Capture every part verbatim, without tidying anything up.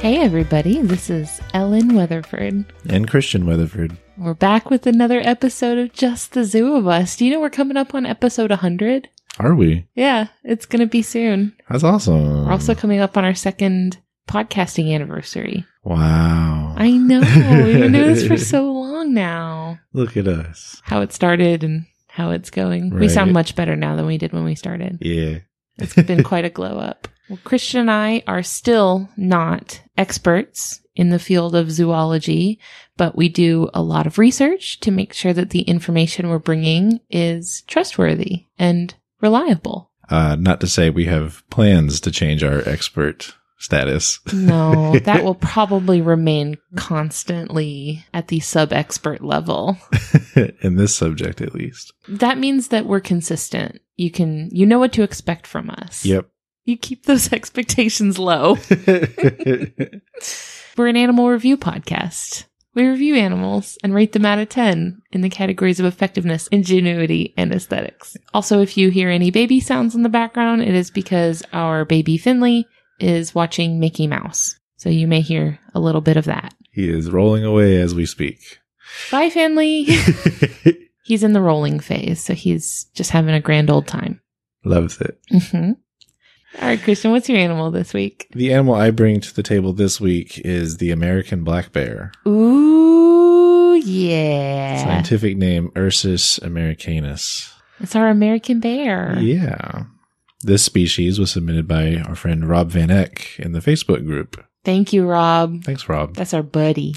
Hey everybody, this is Ellen Weatherford. And Christian Weatherford. We're back with another episode of Just the Zoo of Us. Do you know we're coming up on episode one hundred? Are we? Yeah, it's going to be soon. That's awesome. We're also coming up on our second podcasting anniversary. Wow. I know. We've been doing this for so long now. Look at us. How it started and how it's going. Right. We sound much better now than we did when we started. Yeah. It's been quite a glow up. Well, Christian and I are still not experts in the field of zoology, but we do a lot of research to make sure that the information we're bringing is trustworthy and reliable. Uh, not to say we have plans to change our expert status. No, that will probably remain constantly at the sub-expert level. In this subject, at least. That means that we're consistent. You can, you know what to expect from us. Yep. You keep those expectations low. We're an animal review podcast. We review animals and rate them out of ten in the categories of effectiveness, ingenuity, and aesthetics. Also, if you hear any baby sounds in the background, it is because our baby Finley is watching Mickey Mouse. So you may hear a little bit of that. He is rolling away as we speak. Bye, Finley. He's in the rolling phase, so he's just having a grand old time. Loves it. Mm-hmm. All right, Christian, what's your animal this week? The animal I bring to the table this week is the American black bear. Ooh, yeah. Scientific name, Ursus americanus. It's our American bear. Yeah. This species was submitted by our friend Rob Van Eck in the Facebook group. Thank you, Rob. Thanks, Rob. That's our buddy.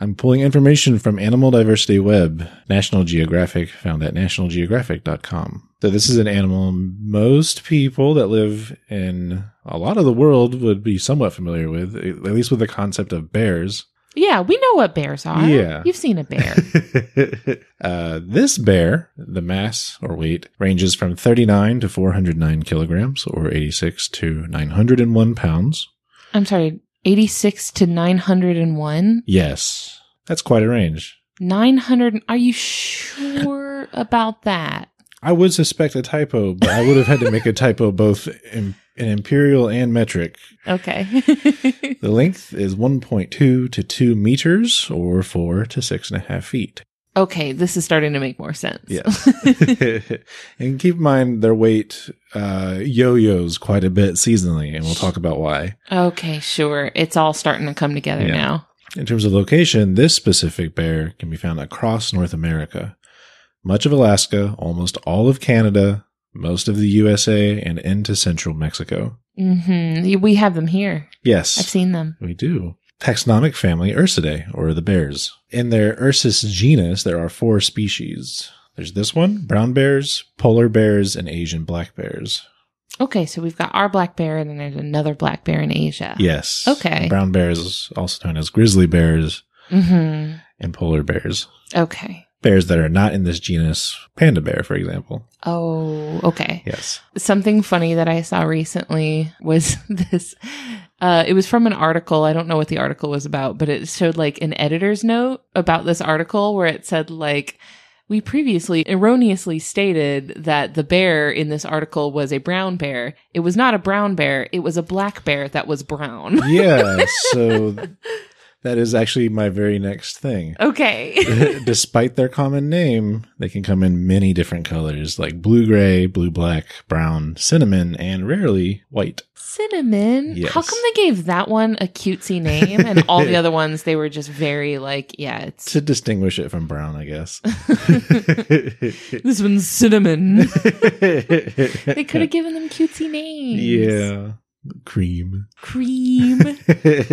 I'm pulling information from Animal Diversity Web, National Geographic, found at national geographic dot com. So this is an animal most people that live in a lot of the world would be somewhat familiar with, at least with the concept of bears. Yeah, we know what bears are. Yeah. You've seen a bear. uh, this bear, the mass or weight, ranges from thirty-nine to four hundred nine kilograms, or eighty-six to nine hundred one pounds. I'm sorry. eighty-six to nine hundred one? Yes. That's quite a range. nine hundred. Are you sure about that? I would suspect a typo, but I would have had to make a typo both in, in imperial and metric. Okay. The length is one point two to two meters, or four to six and a half feet. Okay, this is starting to make more sense. Yes. And keep in mind, their weight uh, yo-yos quite a bit seasonally, and we'll talk about why. Okay, sure. It's all starting to come together yeah. now. In terms of location, this specific bear can be found across North America. Much of Alaska, almost all of Canada, most of the U S A, and into central Mexico. Mm-hmm. We have them here. Yes. I've seen them. We do. Taxonomic family Ursidae, or the bears. In their Ursus genus, there are four species. There's this one, brown bears, polar bears, and Asian black bears. Okay, so we've got our black bear, and then there's another black bear in Asia. Yes. Okay. Brown bears, also known as grizzly bears, mm-hmm. and polar bears. Okay. Bears that are not in this genus, panda bear, for example. Oh, okay. Yes. Something funny that I saw recently was this... Uh, it was from an article. I don't know what the article was about, but it showed like an editor's note about this article where it said like, we previously erroneously stated that the bear in this article was a brown bear. It was not a brown bear. It was a black bear that was brown. Yeah. So that is actually my very next thing. Okay. Despite their common name, they can come in many different colors like blue-gray, blue-black, brown, cinnamon, and rarely white. Cinnamon? Yes. How come they gave that one a cutesy name and all the other ones, they were just very like, yeah, it's... To distinguish it from brown, I guess. This one's cinnamon. They could have given them cutesy names. Yeah. Cream. Cream.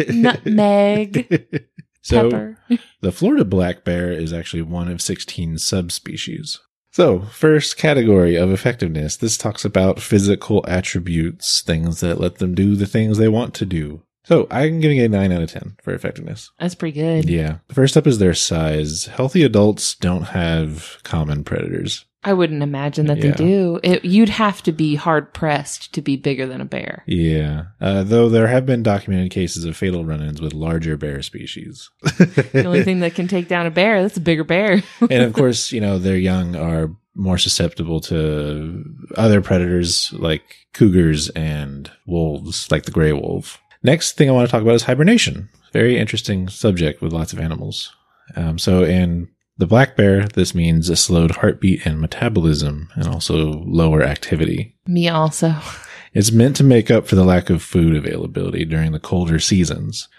Nutmeg. So, pepper. The Florida black bear is actually one of sixteen subspecies. So, first category of effectiveness. This talks about physical attributes, things that let them do the things they want to do. So, I'm giving a nine out of ten for effectiveness. That's pretty good. Yeah. First up is their size. Healthy adults don't have common predators. I wouldn't imagine that yeah. they do. It, you'd have to be hard-pressed to be bigger than a bear. Yeah. Uh, though there have been documented cases of fatal run-ins with larger bear species. The only thing that can take down a bear, that's a bigger bear. And, of course, you know, their young are more susceptible to other predators like cougars and wolves, like the gray wolf. Next thing I want to talk about is hibernation. Very interesting subject with lots of animals. Um, so in the black bear, this means a slowed heartbeat and metabolism, and also lower activity. Me also. It's meant to make up for the lack of food availability during the colder seasons.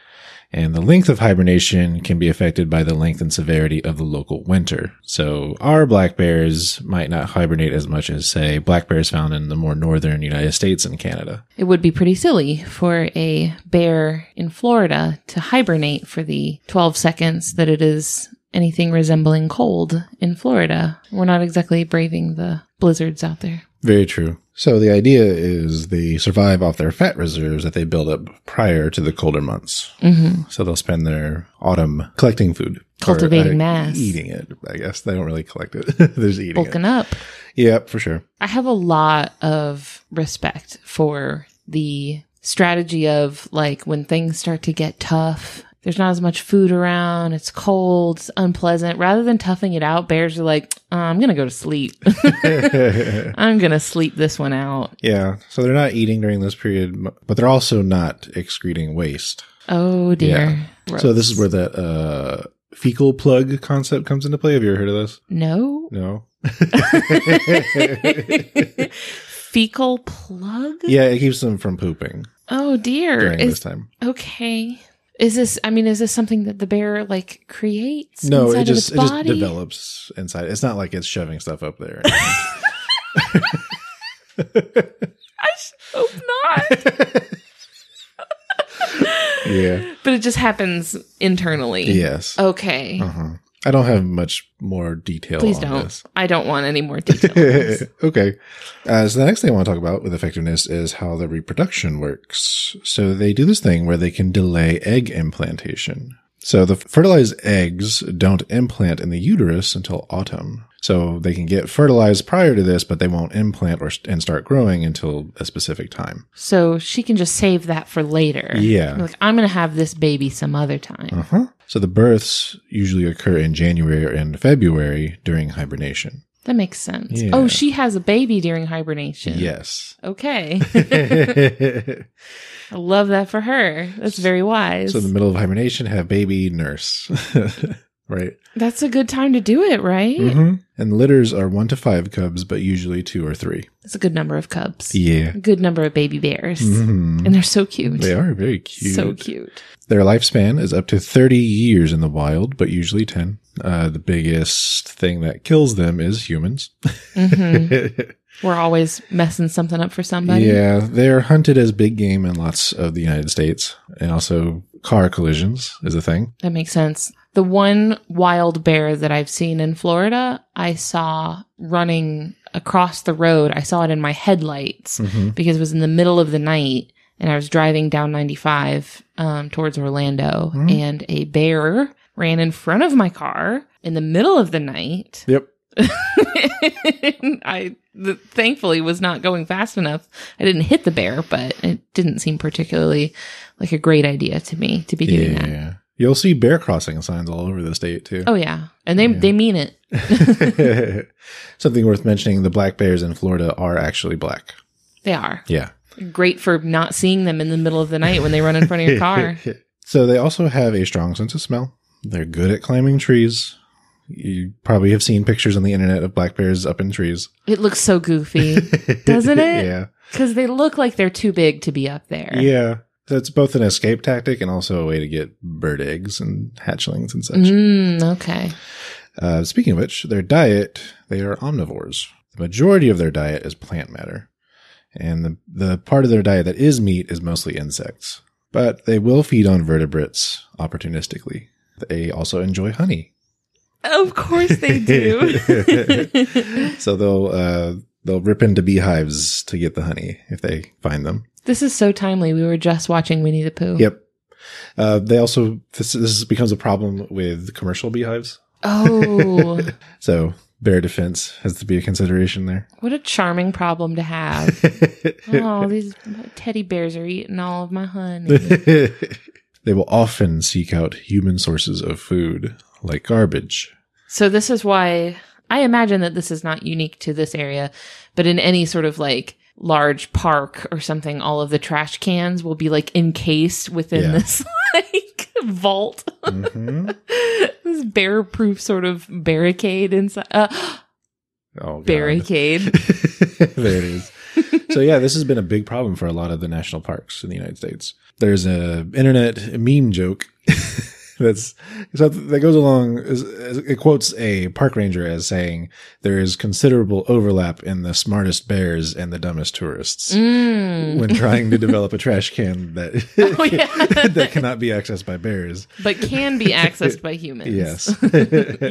And the length of hibernation can be affected by the length and severity of the local winter. So our black bears might not hibernate as much as, say, black bears found in the more northern United States and Canada. It would be pretty silly for a bear in Florida to hibernate for the twelve seconds that it is anything resembling cold in Florida. We're not exactly braving the blizzards out there. Very true. So the idea is they survive off their fat reserves that they build up prior to the colder months. Mm-hmm. So they'll spend their autumn collecting food. Cultivating or, uh, mass. Eating it, I guess. They don't really collect it. They're just eating Bulking it. Bulking up. Yeah, for sure. I have a lot of respect for the strategy of, like, when things start to get tough, there's not as much food around, it's cold, it's unpleasant. Rather than toughing it out, bears are like, oh, I'm going to go to sleep. I'm going to sleep this one out. Yeah. So they're not eating during this period, but they're also not excreting waste. Oh, dear. Yeah. So this is where that uh, fecal plug concept comes into play. Have you ever heard of this? No. No. Fecal plug? Yeah, it keeps them from pooping. Oh, dear. During it's, this time. Okay. Is this, I mean, is this something that the bear, like, creates? No, inside it just of its body? It just develops inside. It's not like it's shoving stuff up there. I hope not. Yeah. But it just happens internally. Yes. Okay. Uh-huh. I don't have much more detail Please on don't. This. I don't want any more detail on this. Okay. Uh, so the next thing I want to talk about with effectiveness is how the reproduction works. So they do this thing where they can delay egg implantation. So the fertilized eggs don't implant in the uterus until autumn. So they can get fertilized prior to this, but they won't implant or and start growing until a specific time. So she can just save that for later. Yeah. Like, I'm going to have this baby some other time. Uh-huh. So the births usually occur in January and February during hibernation. That makes sense. Yeah. Oh, she has a baby during hibernation. Yes. Okay. I love that for her. That's very wise. So in the middle of hibernation, have baby, nurse. Right. That's a good time to do it, right? Mm-hmm. And litters are one to five cubs, but usually two or three. That's a good number of cubs. Yeah. A good number of baby bears. Mm-hmm. And they're so cute. They are very cute. So cute. Their lifespan is up to thirty years in the wild, but usually ten. Uh, the biggest thing that kills them is humans. Mm-hmm. We're always messing something up for somebody. Yeah. They're hunted as big game in lots of the United States. And also car collisions is a thing. That makes sense. The one wild bear that I've seen in Florida, I saw running across the road. I saw it in my headlights mm-hmm. because it was in the middle of the night and I was driving down ninety-five um, towards Orlando mm-hmm. and a bear ran in front of my car in the middle of the night. Yep. I th- thankfully was not going fast enough. I didn't hit the bear, but it didn't seem particularly like a great idea to me to be doing yeah. that. Yeah. You'll see bear crossing signs all over the state, too. Oh, yeah. And they yeah. they mean it. Something worth mentioning, the black bears in Florida are actually black. They are. Yeah. Great for not seeing them in the middle of the night when they run in front of your car. So they also have a strong sense of smell. They're good at climbing trees. You probably have seen pictures on the internet of black bears up in trees. It looks so goofy, doesn't it? Yeah. Because they look like they're too big to be up there. Yeah. That's both an escape tactic and also a way to get bird eggs and hatchlings and such. Mm, okay. Uh, speaking of which, their diet, they are omnivores. The majority of their diet is plant matter. And the, the part of their diet that is meat is mostly insects. But they will feed on vertebrates opportunistically. They also enjoy honey. Of course they do. So they'll uh, they'll rip into beehives to get the honey if they find them. This is so timely. We were just watching Winnie the Pooh. Yep. Uh, they also, this, this becomes a problem with commercial beehives. Oh. So bear defense has to be a consideration there. What a charming problem to have. Oh, these teddy bears are eating all of my honey. They will often seek out human sources of food, like garbage. So this is why I imagine that this is not unique to this area, but in any sort of like large park or something, all of the trash cans will be like encased within yeah. this like vault, mm-hmm. this bear-proof sort of barricade inside. Uh, oh, God. Barricade. There it is. So yeah, this has been a big problem for a lot of the national parks in the United States. There's a internet meme joke that's so that goes along. It quotes a park ranger as saying, "There is considerable overlap in the smartest bears and the dumbest tourists mm. when trying to develop a trash can that oh, yeah. that cannot be accessed by bears, but can be accessed by humans." Yes, you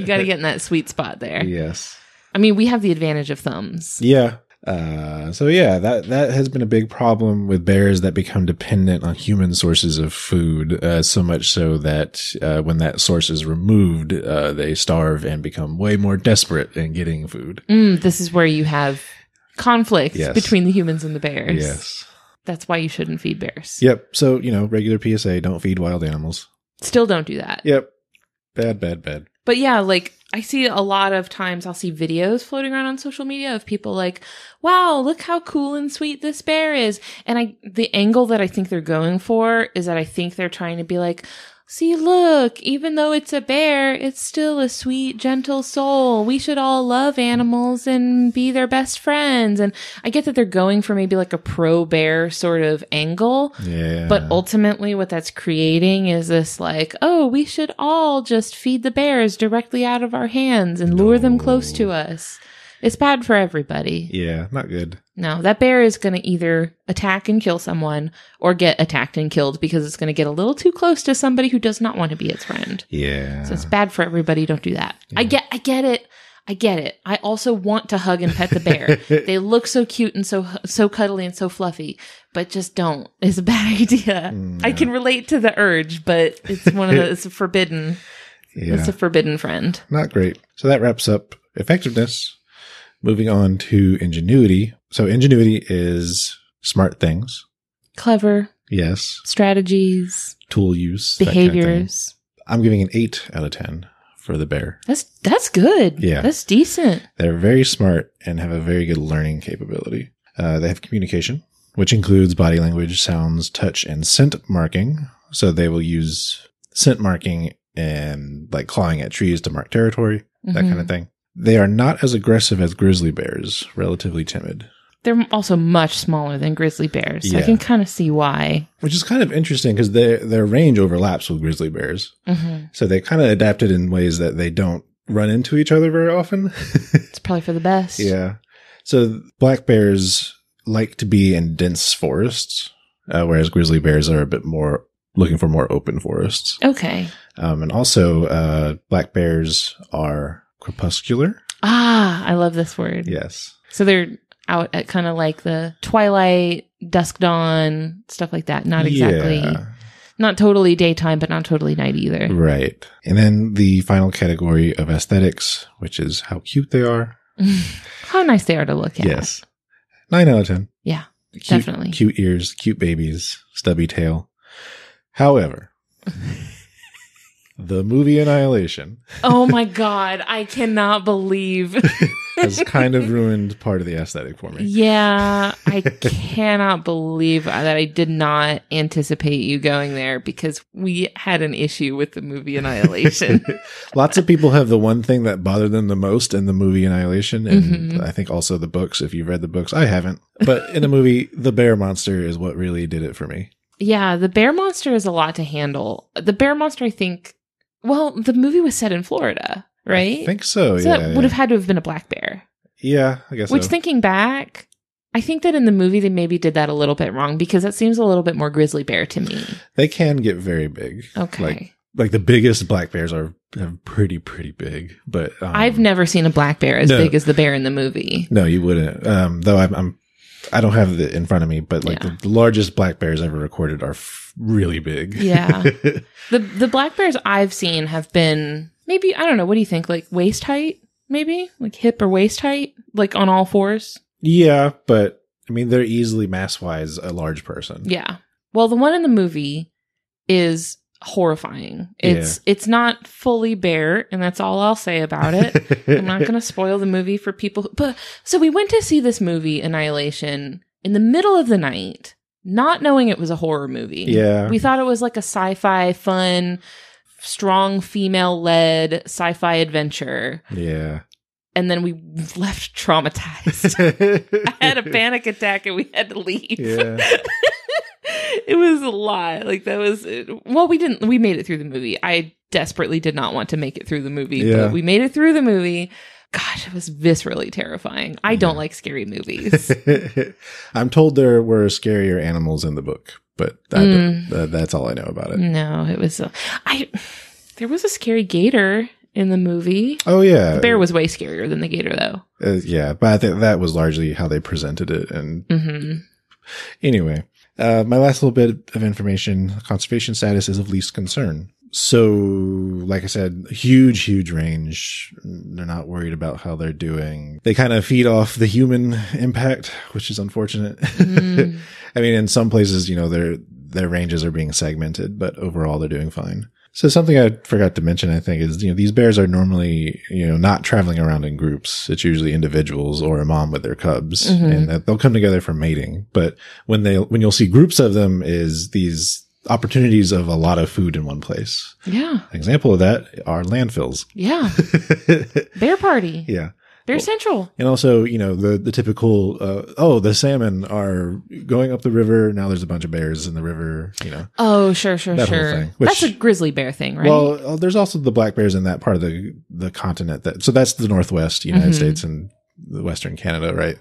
got to get in that sweet spot there. Yes, I mean we have the advantage of thumbs. Yeah. Uh, so yeah, that, that has been a big problem with bears that become dependent on human sources of food, uh, so much so that, uh, when that source is removed, uh, they starve and become way more desperate in getting food. Mm, this is where you have conflict yes. between the humans and the bears. Yes. That's why you shouldn't feed bears. Yep. So, you know, regular P S A, don't feed wild animals. Still don't do that. Yep. Bad, bad, bad. But yeah, like, I see a lot of times I'll see videos floating around on social media of people like, wow, look how cool and sweet this bear is. And I, the angle that I think they're going for is that I think they're trying to be like, see, look, even though it's a bear, it's still a sweet, gentle soul. We should all love animals and be their best friends. And I get that they're going for maybe like a pro-bear sort of angle. Yeah. But ultimately what that's creating is this like, oh, we should all just feed the bears directly out of our hands and lure no. them close to us. It's bad for everybody. Yeah, not good. No, that bear is going to either attack and kill someone or get attacked and killed because it's going to get a little too close to somebody who does not want to be its friend. Yeah. So it's bad for everybody. Don't do that. Yeah. I get I get it. I get it. I also want to hug and pet the bear. They look so cute and so so cuddly and so fluffy, but just don't. It's a bad idea. No. I can relate to the urge, but it's one of the it's a forbidden. Yeah. It's a forbidden friend. Not great. So that wraps up effectiveness. Moving on to ingenuity. So ingenuity is smart things. Clever. Yes. Strategies. Tool use. Behaviors. Kind of I'm giving an eight out of ten for the bear. That's that's good. Yeah. That's decent. They're very smart and have a very good learning capability. Uh, they have communication, which includes body language, sounds, touch, and scent marking. So they will use scent marking and like clawing at trees to mark territory, mm-hmm. that kind of thing. They are not as aggressive as grizzly bears, relatively timid. They're also much smaller than grizzly bears. So yeah. I can kind of see why. Which is kind of interesting because their their range overlaps with grizzly bears. Mm-hmm. So they kind of adapted in ways that they don't run into each other very often. It's probably for the best. Yeah. So black bears like to be in dense forests, uh, whereas grizzly bears are a bit more looking for more open forests. Okay. Um, and also uh, black bears are... crepuscular. Ah, I love this word. Yes. So they're out at kind of like the twilight, dusk dawn, stuff like that. Not exactly, yeah. not totally daytime, but not totally night either. Right. And then the final category of aesthetics, which is how cute they are. How nice they are to look at. Yes. Nine out of ten. Yeah, cute, definitely. Cute ears, cute babies, stubby tail. However... the movie Annihilation. Oh my God. I cannot believe. Has kind of ruined part of the aesthetic for me. Yeah. I cannot believe that I did not anticipate you going there because we had an issue with the movie Annihilation. Lots of people have the one thing that bothered them the most in the movie Annihilation. And mm-hmm. I think also the books, if you've read the books, I haven't. But in the movie, the bear monster is what really did it for me. Yeah. The bear monster is a lot to handle. The bear monster, I think... Well, the movie was set in Florida, right? I think so, so yeah. So that yeah. would have had to have been a black bear. Yeah, I guess Which, so. Thinking back, I think that in the movie they maybe did that a little bit wrong because that seems a little bit more grizzly bear to me. They can get very big. Okay. Like, like the biggest black bears are pretty, pretty big. But um, I've never seen a black bear as no, big as the bear in the movie. No, you wouldn't. Um, though I'm, I'm, I don't have it in front of me, but like yeah. the largest black bears ever recorded are f- really big. Yeah. The the black bears I've seen have been maybe, I don't know, what do you think? Like waist height, maybe? Like hip or waist height? Like on all fours? Yeah, but I mean, they're easily mass-wise a large person. Yeah. Well, the one in the movie is horrifying. It's yeah. it's not fully bear, and that's all I'll say about it. I'm not going to spoil the movie for people. Who, but so we went to see this movie, Annihilation, in the middle of the night, not knowing it was a horror movie. Yeah. We thought it was like a sci-fi, fun, strong female-led sci-fi adventure. Yeah. And then we left traumatized. I had a panic attack and we had to leave. Yeah. It was a lot. Like that was, well, we didn't, we made it through the movie. I desperately did not want to make it through the movie, yeah. but we made it through the movie. Gosh, it was viscerally terrifying. I don't yeah. like scary movies. I'm told there were scarier animals in the book, but I mm. don't, uh, that's all I know about it. No, it was, a, I, there was a scary gator in the movie. Oh, yeah. The bear was way scarier than the gator, though. Uh, yeah, but I think that was largely how they presented it. And mm-hmm. anyway, uh, my last little bit of information, conservation status is of least concern. So, like I said, huge, huge range. They're not worried about how they're doing. They kind of feed off the human impact, which is unfortunate. Mm. I mean, in some places, you know, their their ranges are being segmented, but overall they're doing fine. So something I forgot to mention, I think, is, you know, these bears are normally, you know, not traveling around in groups. It's usually individuals or a mom with their cubs, mm-hmm. and that they'll come together for mating. But when they, when you'll see groups of them is these opportunities of a lot of food in one place. Yeah. An example of that are landfills. Yeah. Bear party. Yeah. Bear well, Central. And also, you know, the, the typical, uh, oh, the salmon are going up the river. Now there's a bunch of bears in the river, you know. Oh, sure, sure, that sure. Whole thing, which, that's a grizzly bear thing, right? Well, there's also the black bears in that part of the, the continent. That So that's the Northwest United mm-hmm. States and the Western Canada, right?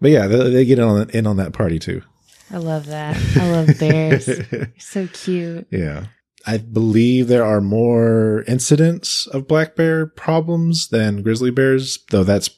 But yeah, they, they get in on, in on that party too. I love that. I love bears. They're so cute. Yeah. I believe there are more incidents of black bear problems than grizzly bears, though that's,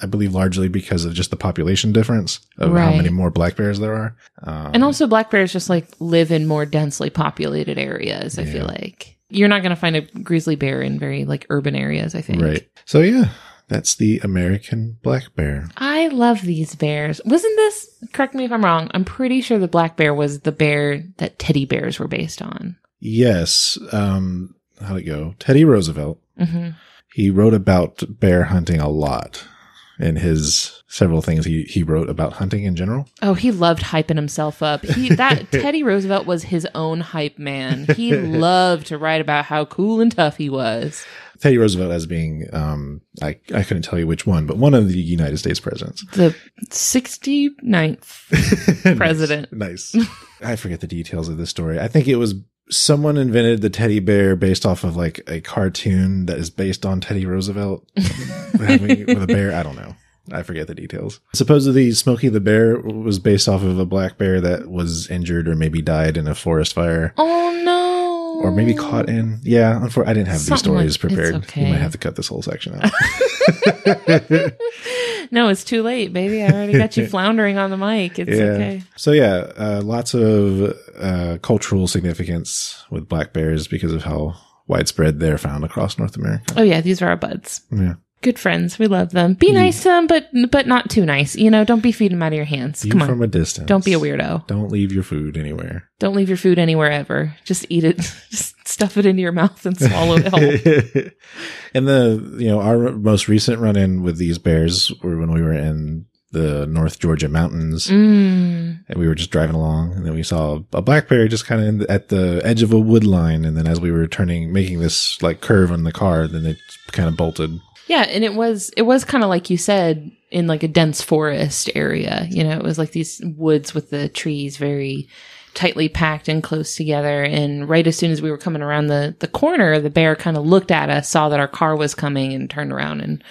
I believe, largely because of just the population difference of right. how many more black bears there are. Um, and also black bears just like live in more densely populated areas, I yeah. feel like. You're not going to find a grizzly bear in very like urban areas, I think. Right. So yeah. That's the American black bear. I love these bears. Wasn't this, correct me if I'm wrong, I'm pretty sure the black bear was the bear that teddy bears were based on. Yes. Um, how'd it go? Teddy Roosevelt. Mm-hmm. He wrote about bear hunting a lot in his several things he, he wrote about hunting in general. Oh, he loved hyping himself up. He that Teddy Roosevelt was his own hype man. He loved to write about how cool and tough he was. Teddy Roosevelt as being, um, I, I couldn't tell you which one, but one of the United States presidents. The sixty-ninth president. Nice. nice. I forget the details of this story. I think it was someone invented the teddy bear based off of like a cartoon that is based on Teddy Roosevelt having, with a bear. I don't know. I forget the details. Supposedly, Smokey the Bear was based off of a black bear that was injured or maybe died in a forest fire. Oh, no. Or maybe caught in. Yeah, I didn't have Something these stories like, prepared. Okay. You might have to cut this whole section out. No, it's too late, baby. I already got you floundering on the mic. It's yeah. okay. So yeah, uh, lots of uh, cultural significance with black bears because of how widespread they're found across North America. Oh yeah, these are our buds. Yeah. Good friends. We love them. Be nice to them, but, but not too nice. You know, don't be feeding them out of your hands. Come on. From a distance. Don't be a weirdo. Don't leave your food anywhere. Don't leave your food anywhere ever. Just eat it. Just stuff it into your mouth and swallow it whole. And the, you know, our most recent run-in with these bears were when we were in the North Georgia mountains. Mm. And we were just driving along and then we saw a black bear just kind of at the edge of a wood line. And then as we were turning, making this like curve on the car, then it kind of bolted. Yeah, and it was it was kind of like you said, in like a dense forest area. You know, it was like these woods with the trees very tightly packed and close together. And right as soon as we were coming around the, the corner, the bear kind of looked at us, saw that our car was coming, and turned around and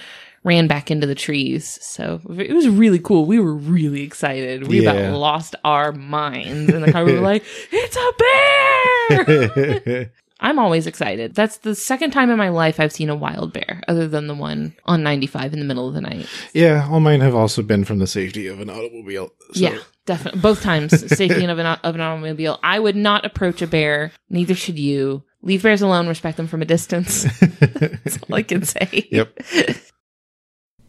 ran back into the trees. So it was really cool. We were really excited. We yeah. about lost our minds in the car. We were like, it's a bear! I'm always excited. That's the second time in my life I've seen a wild bear, other than the one on ninety-five in the middle of the night. Yeah, all mine have also been from the safety of an automobile. So. Yeah, definitely. Both times, safety of, an, of an automobile. I would not approach a bear. Neither should you. Leave bears alone. Respect them from a distance. That's all I can say. Yep.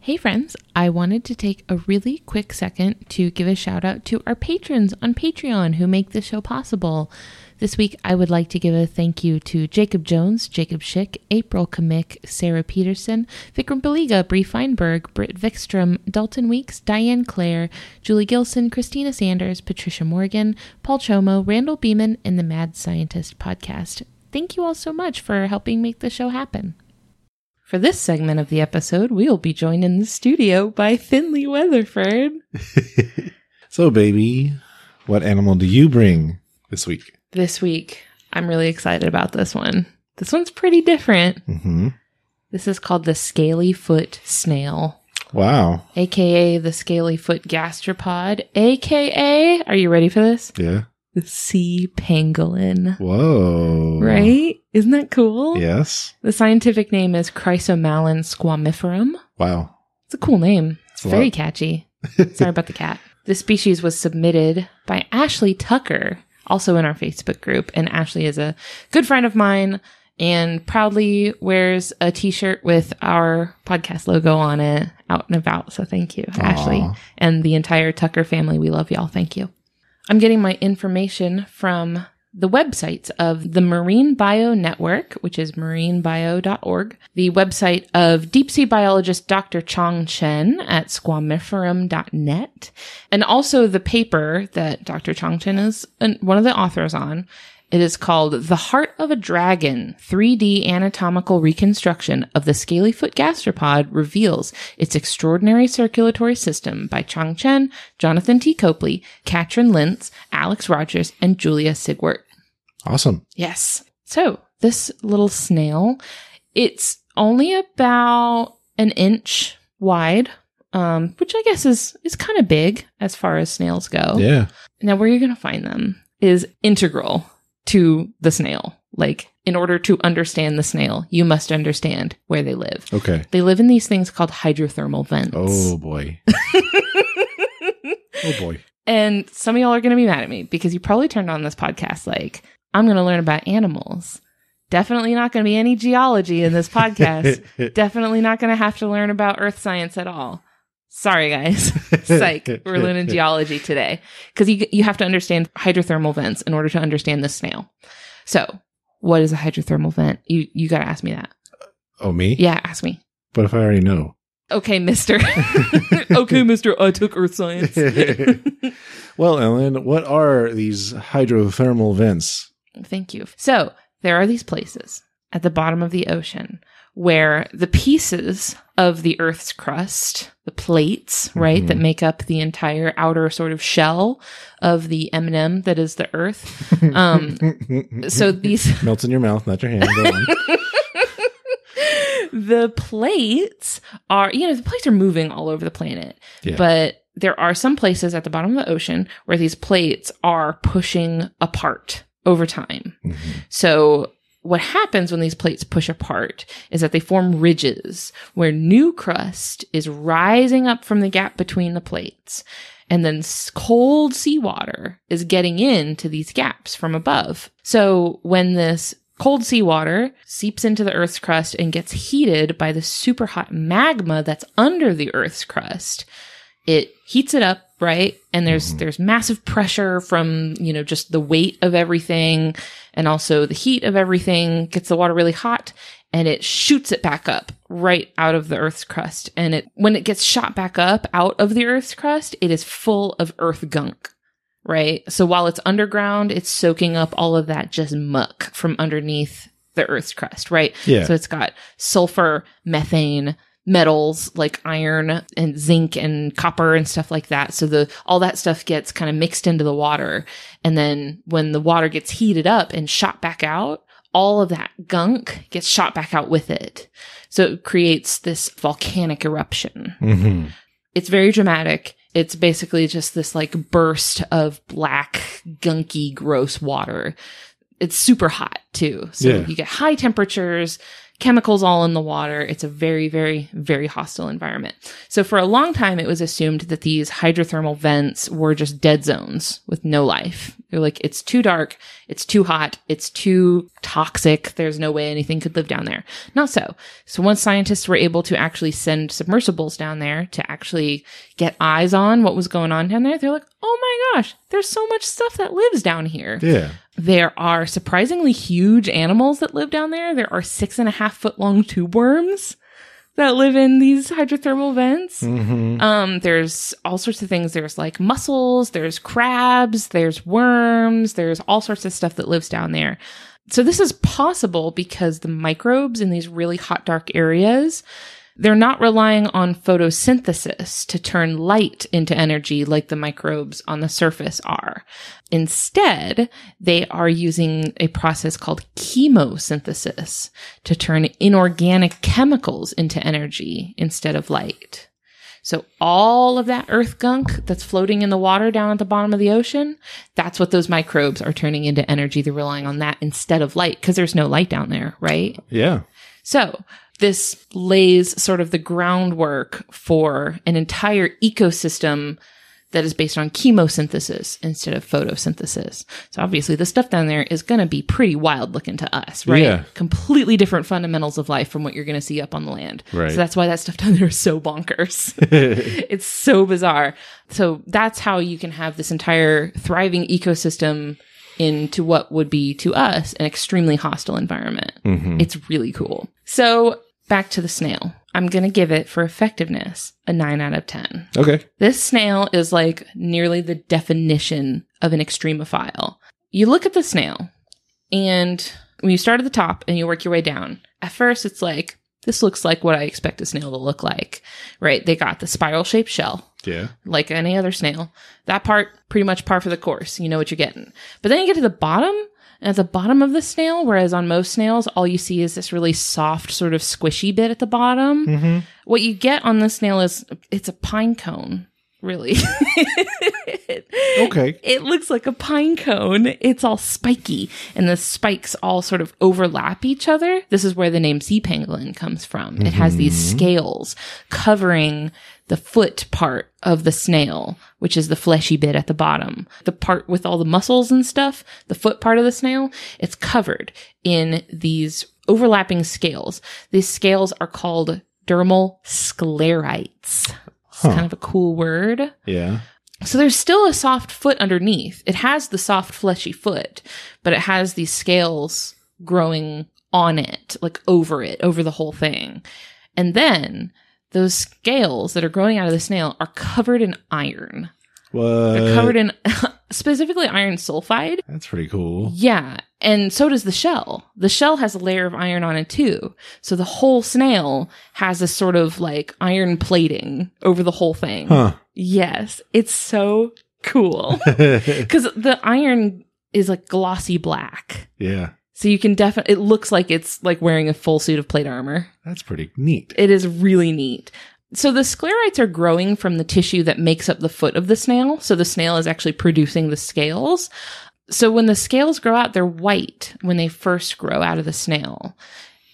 Hey friends, I wanted to take a really quick second to give a shout out to our patrons on Patreon who make this show possible. This week, I would like to give a thank you to Jacob Jones, Jacob Schick, April Kamick, Sarah Peterson, Vikram Baliga, Bree Feinberg, Britt Vikstrom, Dalton Weeks, Diane Clare, Julie Gilson, Christina Sanders, Patricia Morgan, Paul Chomo, Randall Beeman, and the Mad Scientist podcast. Thank you all so much for helping make the show happen. For this segment of the episode, we will be joined in the studio by Finley Weatherford. So, baby, what animal do you bring this week? This week, I'm really excited about this one. This one's pretty different. Mm-hmm. This is called the scaly-foot snail. Wow. A K A the scaly-foot gastropod. A K A, are you ready for this? Yeah. The sea pangolin. Whoa. Right? Isn't that cool? Yes. The scientific name is Chrysomallon squamiferum. Wow. It's a cool name. It's, it's very catchy. Sorry about the cat. This species was submitted by Ashley Tucker, also in our Facebook group. And Ashley is a good friend of mine and proudly wears a t-shirt with our podcast logo on it out and about. So thank you, Aww. Ashley. And the entire Tucker family. We love y'all. Thank you. I'm getting my information from the websites of the Marine Bio Network, which is marine bio dot org, the website of deep sea biologist Doctor Chong Chen at squamiferum dot net, and also the paper that Doctor Chong Chen is one of the authors on. It is called The Heart of a Dragon, three D Anatomical Reconstruction of the Scaly-Foot Gastropod Reveals Its Extraordinary Circulatory System by Chong Chen, Jonathan T. Copley, Katrin Lints, Alex Rogers, and Julia Sigwart. Awesome. Yes. So this little snail, it's only about an inch wide, um, which I guess is, is kind of big as far as snails go. Yeah. Now, where you're going to find them is integral to the snail. Like, in order to understand the snail, you must understand where they live. Okay. They live in these things called hydrothermal vents. Oh, boy. Oh, boy. And some of y'all are going to be mad at me because you probably turned on this podcast like, I'm going to learn about animals. Definitely not going to be any geology in this podcast. Definitely not going to have to learn about earth science at all. Sorry, guys. Psych. We're learning geology today. Because you you have to understand hydrothermal vents in order to understand the snail. So, what is a hydrothermal vent? You you got to ask me that. Oh, me? Yeah, ask me. But if I already know. Okay, mister. Okay, mister. I took earth science. Well, Ellen, what are these hydrothermal vents? Thank you. So, there are these places at the bottom of the ocean where the pieces of the Earth's crust, the plates, right, mm-hmm. that make up the entire outer sort of shell of the M and M that is the Earth. Um, so these... Melts in your mouth, not your hand. Go on. The plates are, you know, the plates are moving all over the planet. Yeah. But there are some places at the bottom of the ocean where these plates are pushing apart over time. Mm-hmm. So... what happens when these plates push apart is that they form ridges where new crust is rising up from the gap between the plates. And then cold seawater is getting into these gaps from above. So when this cold seawater seeps into the Earth's crust and gets heated by the super hot magma that's under the Earth's crust, it heats it up, right? And there's there's massive pressure from, you know, just the weight of everything, and also the heat of everything gets the water really hot, and it shoots it back up right out of the Earth's crust. And it when it gets shot back up out of the Earth's crust, it is full of Earth gunk, right? So while it's underground, it's soaking up all of that just muck from underneath the Earth's crust, right? Yeah. So it's got sulfur, methane, metals like iron and zinc and copper and stuff like that. So the all that stuff gets kind of mixed into the water. And then when the water gets heated up and shot back out, all of that gunk gets shot back out with it. So it creates this volcanic eruption. Mm-hmm. It's very dramatic. It's basically just this like burst of black, gunky, gross water. It's super hot too. So yeah. You get high temperatures, chemicals all in the water. It's a very, very, very hostile environment. So for a long time, it was assumed that these hydrothermal vents were just dead zones with no life. They're like, it's too dark, it's too hot, it's too toxic, there's no way anything could live down there. Not so. So once scientists were able to actually send submersibles down there to actually get eyes on what was going on down there, they're like, oh my gosh, there's so much stuff that lives down here. Yeah. There are surprisingly huge animals that live down there. There are six and a half foot long tube worms that live in these hydrothermal vents. Mm-hmm. Um, there's all sorts of things. There's like mussels, there's crabs, there's worms, there's all sorts of stuff that lives down there. So this is possible because the microbes in these really hot, dark areas, they're not relying on photosynthesis to turn light into energy like the microbes on the surface are. Instead, they are using a process called chemosynthesis to turn inorganic chemicals into energy instead of light. So all of that earth gunk that's floating in the water down at the bottom of the ocean, that's what those microbes are turning into energy. They're relying on that instead of light because there's no light down there, right? Yeah. So this lays sort of the groundwork for an entire ecosystem that is based on chemosynthesis instead of photosynthesis. So obviously the stuff down there is going to be pretty wild looking to us, right? Yeah. Completely different fundamentals of life from what you're going to see up on the land. Right. So that's why that stuff down there is so bonkers. It's so bizarre. So that's how you can have this entire thriving ecosystem into what would be, to us, an extremely hostile environment. Mm-hmm. It's really cool. So back to the snail. I'm going to give it, for effectiveness, a nine out of ten. Okay. This snail is like nearly the definition of an extremophile. You look at the snail, and when you start at the top and you work your way down, at first it's like, this looks like what I expect a snail to look like, right? They got the spiral-shaped shell. Yeah. Like any other snail. That part, pretty much par for the course. You know what you're getting. But then you get to the bottom, and at the bottom of the snail, whereas on most snails, all you see is this really soft, sort of squishy bit at the bottom. Mm-hmm. What you get on this snail is, it's a pine cone, really. Okay. It looks like a pine cone. It's all spiky, and the spikes all sort of overlap each other. This is where the name sea pangolin comes from. Mm-hmm. It has these scales covering the foot part of the snail, which is the fleshy bit at the bottom. The part with all the muscles and stuff, the foot part of the snail, it's covered in these overlapping scales. These scales are called dermal sclerites. It's huh. kind of a cool word. Yeah. So there's still a soft foot underneath. It has the soft, fleshy foot, but it has these scales growing on it, like over it, over the whole thing. And then those scales that are growing out of the snail are covered in iron. What? They're covered in specifically iron sulfide. That's pretty cool. Yeah. And so does the shell. The shell has a layer of iron on it too. So the whole snail has this sort of like iron plating over the whole thing. Huh. Yes. It's so cool. Because the iron is like glossy black. Yeah. So you can definitely, it looks like it's like wearing a full suit of plate armor. That's pretty neat. It is really neat. So the sclerites are growing from the tissue that makes up the foot of the snail. So the snail is actually producing the scales. So when the scales grow out, they're white when they first grow out of the snail.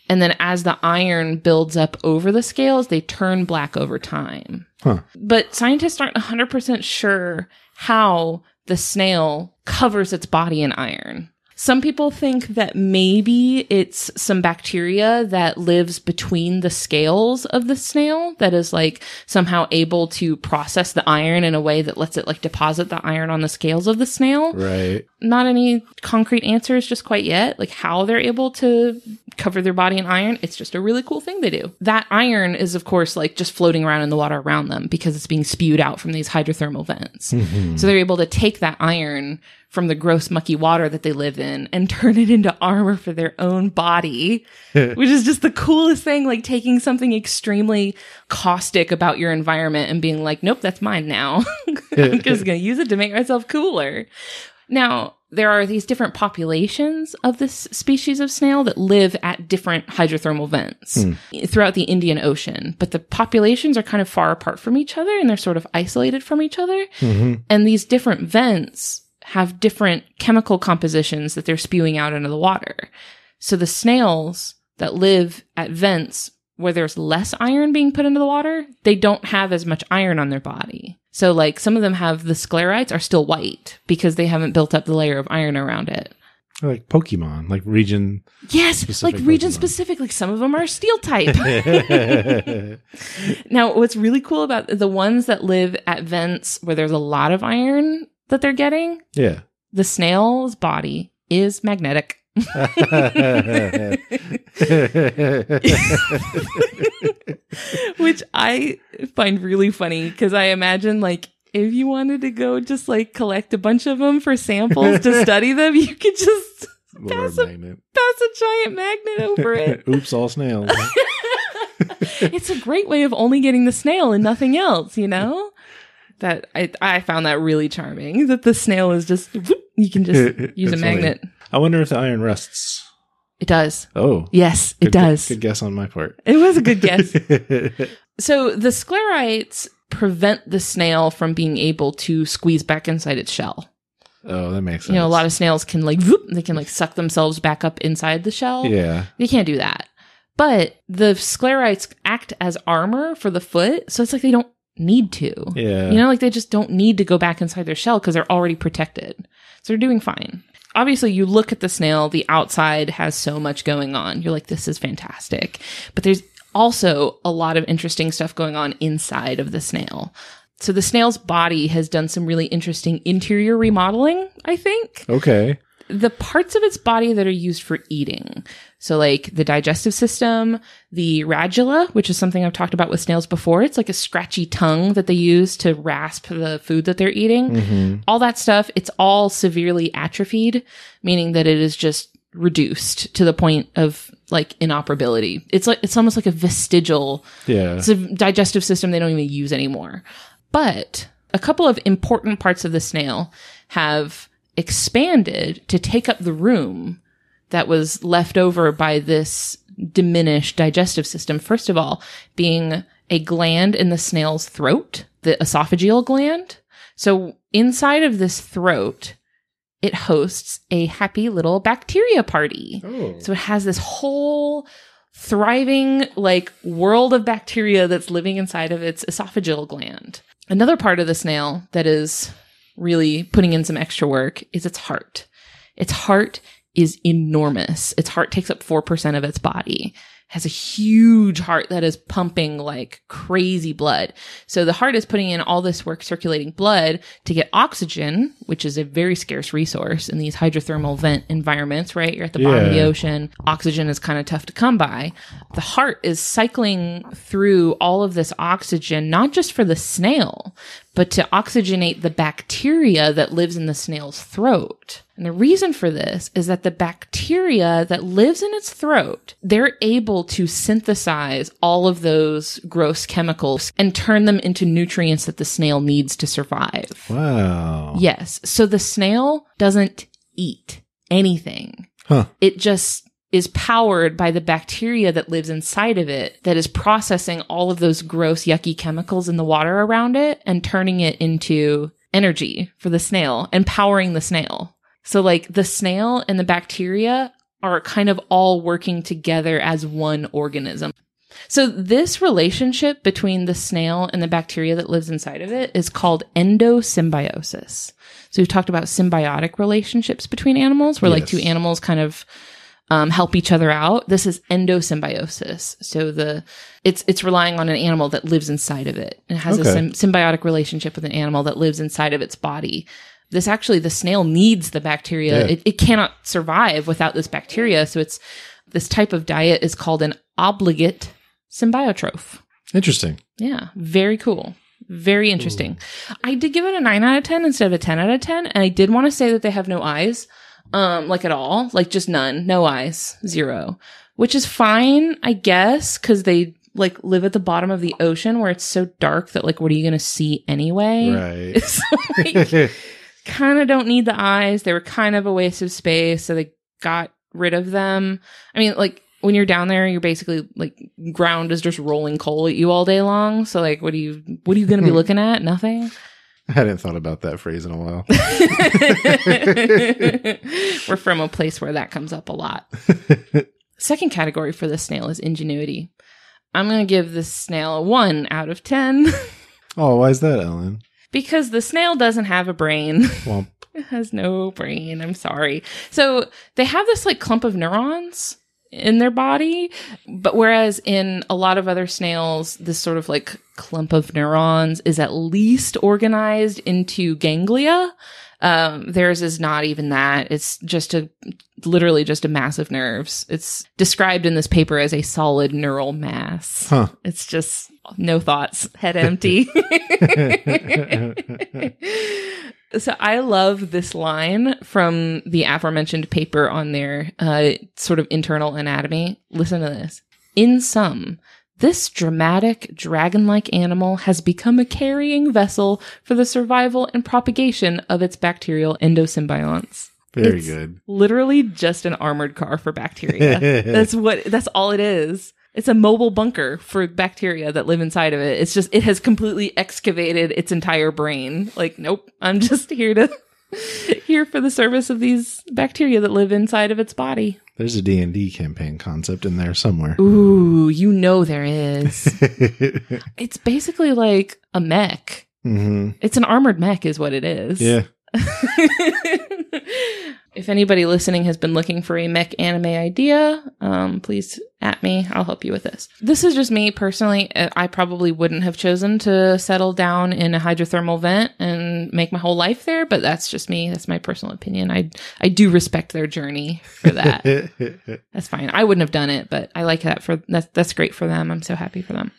And then as the iron builds up over the scales, they turn black over time. Huh. But scientists aren't one hundred percent sure how the snail covers its body in iron. Some people think that maybe it's some bacteria that lives between the scales of the snail that is like somehow able to process the iron in a way that lets it like deposit the iron on the scales of the snail. Right. Not any concrete answers just quite yet, like how they're able to cover their body in iron. It's just a really cool thing they do. That iron is, of course, like just floating around in the water around them because it's being spewed out from these hydrothermal vents. Mm-hmm. So they're able to take that iron from the gross, mucky water that they live in and turn it into armor for their own body, which is just the coolest thing, like taking something extremely caustic about your environment and being like, nope, that's mine now. I'm just going to use it to make myself cooler. Now, there are these different populations of this species of snail that live at different hydrothermal vents mm. throughout the Indian Ocean. But the populations are kind of far apart from each other, and they're sort of isolated from each other. Mm-hmm. And these different vents have different chemical compositions that they're spewing out into the water. So the snails that live at vents where there's less iron being put into the water, they don't have as much iron on their body. So like some of them have the sclerites are still white because they haven't built up the layer of iron around it. Or like Pokemon, like region. Yes, like region Pokemon. Specific. Like some of them are steel type. Now, what's really cool about the ones that live at vents where there's a lot of iron that they're getting. Yeah. The snail's body is magnetic. Which I find really funny because I imagine like if you wanted to go just like collect a bunch of them for samples to study them, you could just pass a, pass a giant magnet over it. Oops, all snails. It's a great way of only getting the snail and nothing else, you know? That I, I found that really charming, that the snail is just, you can just use a magnet. Funny. I wonder if the iron rusts. It does. Oh. Yes, it good, does. Good guess on my part. It was a good guess. So the sclerites prevent the snail from being able to squeeze back inside its shell. Oh, that makes sense. You know, a lot of snails can like, whoop, they can like suck themselves back up inside the shell. Yeah. They can't do that. But the sclerites act as armor for the foot. So it's like they don't need to. Yeah. You know, like they just don't need to go back inside their shell because they're already protected. So they're doing fine. Obviously, you look at the snail, the outside has so much going on. You're like, this is fantastic. But there's also a lot of interesting stuff going on inside of the snail. So the snail's body has done some really interesting interior remodeling, I think. Okay. The parts of its body that are used for eating. So like the digestive system, the radula, which is something I've talked about with snails before. It's like a scratchy tongue that they use to rasp the food that they're eating. Mm-hmm. All that stuff, it's all severely atrophied, meaning that it is just reduced to the point of like inoperability. It's like, it's almost like a vestigial yeah. It's a digestive system they don't even use anymore. But a couple of important parts of the snail have expanded to take up the room that was left over by this diminished digestive system. First of all, being a gland in the snail's throat, the esophageal gland. So inside of this throat, it hosts a happy little bacteria party. Oh. So it has this whole thriving like world of bacteria that's living inside of its esophageal gland. Another part of the snail that is really putting in some extra work is its heart. Its heart is enormous. Its heart takes up four percent of its body. It has a huge heart that is pumping like crazy blood. So the heart is putting in all this work circulating blood to get oxygen, which is a very scarce resource in these hydrothermal vent environments, right? You're at the yeah. bottom of the ocean. Oxygen is kind of tough to come by. The heart is cycling through all of this oxygen, not just for the snail, but to oxygenate the bacteria that lives in the snail's throat. And the reason for this is that the bacteria that lives in its throat, they're able to synthesize all of those gross chemicals and turn them into nutrients that the snail needs to survive. Wow. Yes. So the snail doesn't eat anything. Huh. It just is powered by the bacteria that lives inside of it that is processing all of those gross, yucky chemicals in the water around it and turning it into energy for the snail and powering the snail. So like the snail and the bacteria are kind of all working together as one organism. So this relationship between the snail and the bacteria that lives inside of it is called endosymbiosis. So we've talked about symbiotic relationships between animals where yes. like two animals kind of Um, help each other out. This is endosymbiosis. So the it's it's relying on an animal that lives inside of it and has okay. a sim- symbiotic relationship with an animal that lives inside of its body. This actually, the snail needs the bacteria. Yeah. It, it cannot survive without this bacteria. So it's this type of diet is called an obligate symbiotroph. Interesting. Yeah, very cool. Very interesting. Ooh. I did give it a nine out of ten instead of a ten out of ten, and I did want to say that they have no eyes. Um, like at all, like just none, no eyes, zero, which is fine, I guess, because they like live at the bottom of the ocean where it's so dark that like, what are you going to see anyway? Right. So, like, kind of don't need the eyes. They were kind of a waste of space. So they got rid of them. I mean, like when you're down there, you're basically like ground is just rolling coal at you all day long. So like, what are you, what are you going to be looking at? Nothing. I hadn't thought about that phrase in a while. We're from a place where that comes up a lot. Second category for the snail is ingenuity. I'm going to give this snail a one out of ten. Oh, why is that, Ellen? Because the snail doesn't have a brain. Womp. It has no brain. I'm sorry. So they have this like clump of neurons in their body, but whereas in a lot of other snails, this sort of like clump of neurons is at least organized into ganglia. Um, theirs is not even that. It's just a, literally just a mass of nerves. It's described in this paper as a solid neural mass. Huh. It's just no thoughts, head empty. So I love this line from the aforementioned paper on their uh, sort of internal anatomy. Listen to this. In sum, this dramatic, dragon-like animal has become a carrying vessel for the survival and propagation of its bacterial endosymbionts. Very it's good. Literally just an armored car for bacteria. That's what. That's all it is. It's a mobile bunker for bacteria that live inside of it. It's just, it has completely excavated its entire brain. Like, nope, I'm just here to, here for the service of these bacteria that live inside of its body. There's a D and D campaign concept in there somewhere. Ooh, you know there is. It's basically like a mech. Mm-hmm. It's an armored mech is what it is. Yeah. If anybody listening has been looking for a mech anime idea, um, please at me. I'll help you with this. This is just me personally. I probably wouldn't have chosen to settle down in a hydrothermal vent and make my whole life there, but that's just me. That's my personal opinion. I I do respect their journey for that. That's fine. I wouldn't have done it, but I like that. For that's, that's great for them. I'm so happy for them.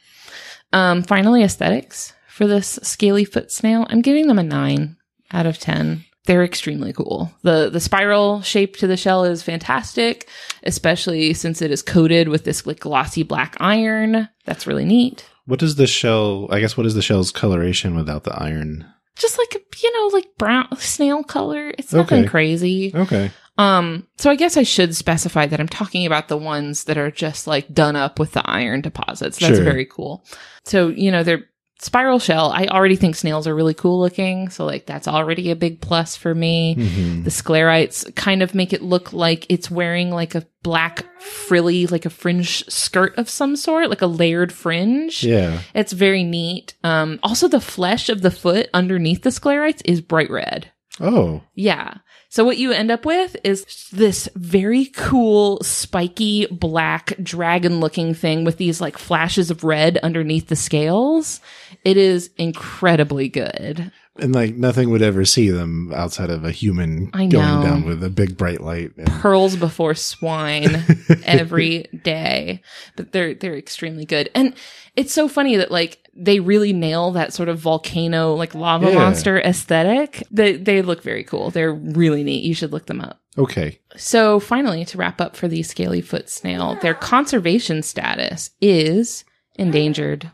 Um, finally, aesthetics for this scaly-foot snail. I'm giving them a nine out of ten. They're extremely cool. The the spiral shape to the shell is fantastic, especially since it is coated with this like glossy black iron. That's really neat. What is the shell, I guess, what is the shell's coloration without the iron? Just like, you know, like brown snail color. It's nothing okay. crazy. Okay. Um, so I guess I should specify that I'm talking about the ones that are just like done up with the iron deposits. That's sure. Very cool. So, you know, they're spiral shell. I already think snails are really cool looking, so like that's already a big plus for me. Mm-hmm. The sclerites kind of make it look like it's wearing like a black frilly, like a fringe skirt of some sort, like a layered fringe. Yeah, it's very neat. Um, also the flesh of the foot underneath the sclerites is bright red. Oh, yeah. So what you end up with is this very cool, spiky, black, dragon-looking thing with these like flashes of red underneath the scales. It is incredibly good. And like nothing would ever see them outside of a human going down with a big bright light. And pearls before swine every day. But they're they're extremely good. And it's so funny that like they really nail that sort of volcano like lava yeah. monster aesthetic. They they look very cool. They're really neat. You should look them up. Okay. So finally, to wrap up for the scaly-foot snail, their conservation status is endangered.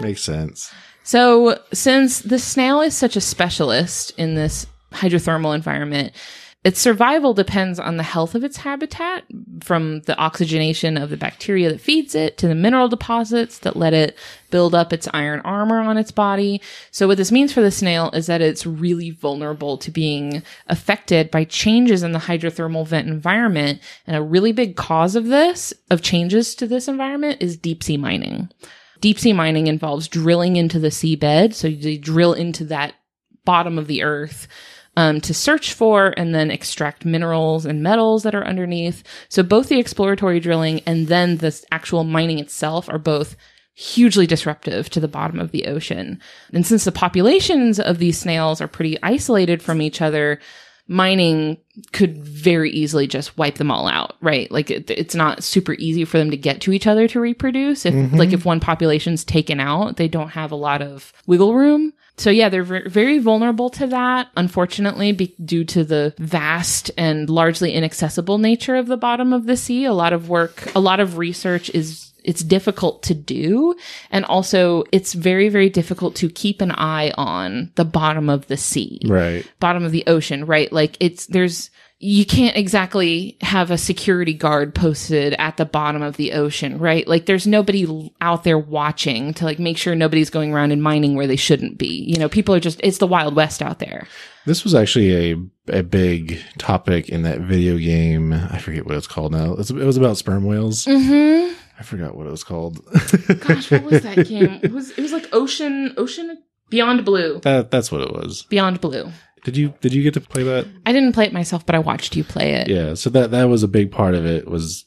Makes sense. So since the snail is such a specialist in this hydrothermal environment, its survival depends on the health of its habitat, from the oxygenation of the bacteria that feeds it to the mineral deposits that let it build up its iron armor on its body. So what this means for the snail is that it's really vulnerable to being affected by changes in the hydrothermal vent environment. And a really big cause of this, of changes to this environment, is deep sea mining. Deep sea mining involves drilling into the seabed. So they drill into that bottom of the earth um, to search for and then extract minerals and metals that are underneath. So both the exploratory drilling and then the actual mining itself are both hugely disruptive to the bottom of the ocean. And since the populations of these snails are pretty isolated from each other, mining could very easily just wipe them all out, right? Like it, it's not super easy for them to get to each other to reproduce. If mm-hmm. like if one population's taken out, they don't have a lot of wiggle room. So yeah, they're v- very vulnerable to that, unfortunately, be- due to the vast and largely inaccessible nature of the bottom of the sea. A lot of work, a lot of research is it's difficult to do. And also it's very, very difficult to keep an eye on the bottom of the sea, right? Bottom of the ocean, right? Like it's, there's, you can't exactly have a security guard posted at the bottom of the ocean, right? Like there's nobody out there watching to like make sure nobody's going around and mining where they shouldn't be. You know, people are just, it's the Wild West out there. This was actually a, a big topic in that video game. I forget what it's called now. It's, it was about sperm whales. Mm-hmm. I forgot what it was called. Gosh, what was that game? It was it was like Ocean Ocean Beyond Blue. That that's what it was. Beyond Blue. Did you did you get to play that? I didn't play it myself, but I watched you play it. Yeah, so that that was a big part of it, was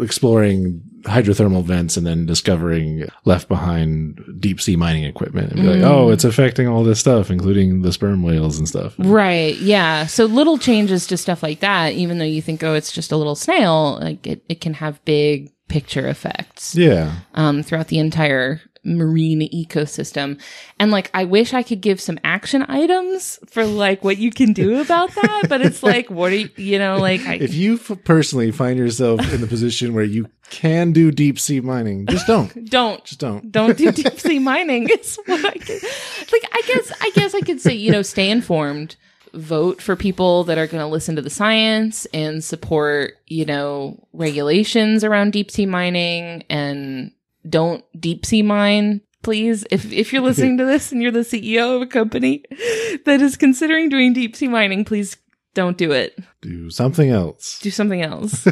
exploring hydrothermal vents and then discovering left behind deep sea mining equipment and be mm. like, oh, it's affecting all this stuff, including the sperm whales and stuff. Right. Yeah. So little changes to stuff like that, even though you think, oh, it's just a little snail, like it, it can have big picture effects. Yeah. Um, throughout the entire marine ecosystem. And like, I wish I could give some action items for like what you can do about that, but it's like, what are you, you know, like I, if you f- personally find yourself in the position where you can do deep sea mining, just don't don't just don't don't do deep sea mining. It's what I could, like I guess I guess I could say, you know, stay informed, vote for people that are going to listen to the science and support, you know, regulations around deep sea mining, and don't deep sea mine, please. If if you're listening to this and you're the C E O of a company that is considering doing deep sea mining, please don't do it. Do something else. Do something else.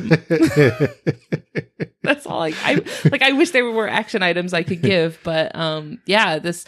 That's all. I, I like. I wish there were action items I could give, but um, yeah. This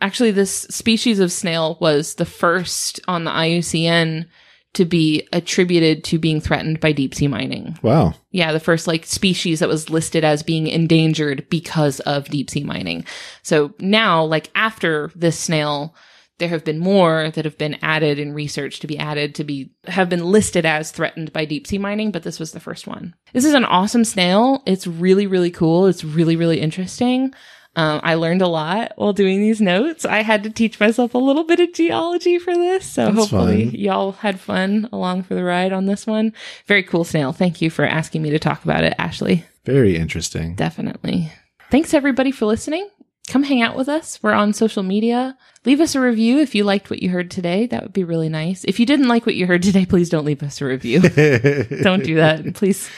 actually, this species of snail was the first on the I U C N to be attributed to being threatened by deep sea mining. Wow. Yeah, the first like species that was listed as being endangered because of deep sea mining. So now, like after this snail, there have been more that have been added in research to be added to be have been listed as threatened by deep sea mining, but this was the first one. This is an awesome snail. It's really, really cool. It's really, really interesting. Um, I learned a lot while doing these notes. I had to teach myself a little bit of geology for this. So That's hopefully fun. Y'all had fun along for the ride on this one. Very cool snail. Thank you for asking me to talk about it, Ashley. Very interesting. Definitely. Thanks, everybody, for listening. Come hang out with us. We're on social media. Leave us a review if you liked what you heard today. That would be really nice. If you didn't like what you heard today, please don't leave us a review. Don't do that, please.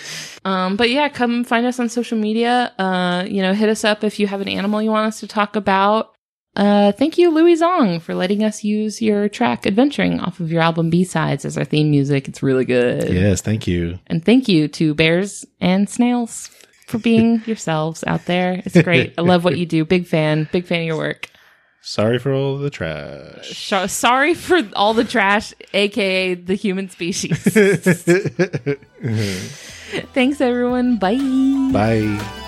Um, but yeah, come find us on social media. Uh, you know, hit us up if you have an animal you want us to talk about. Uh, thank you, Louis Zong, for letting us use your track Adventuring off of your album B-Sides as our theme music. It's really good. Yes, thank you. And thank you to bears and snails for being yourselves out there. It's great. I love what you do. Big fan. Big fan of your work. Sorry for all the trash. Sorry for all the trash, aka the human species. Thanks, everyone. Bye. Bye.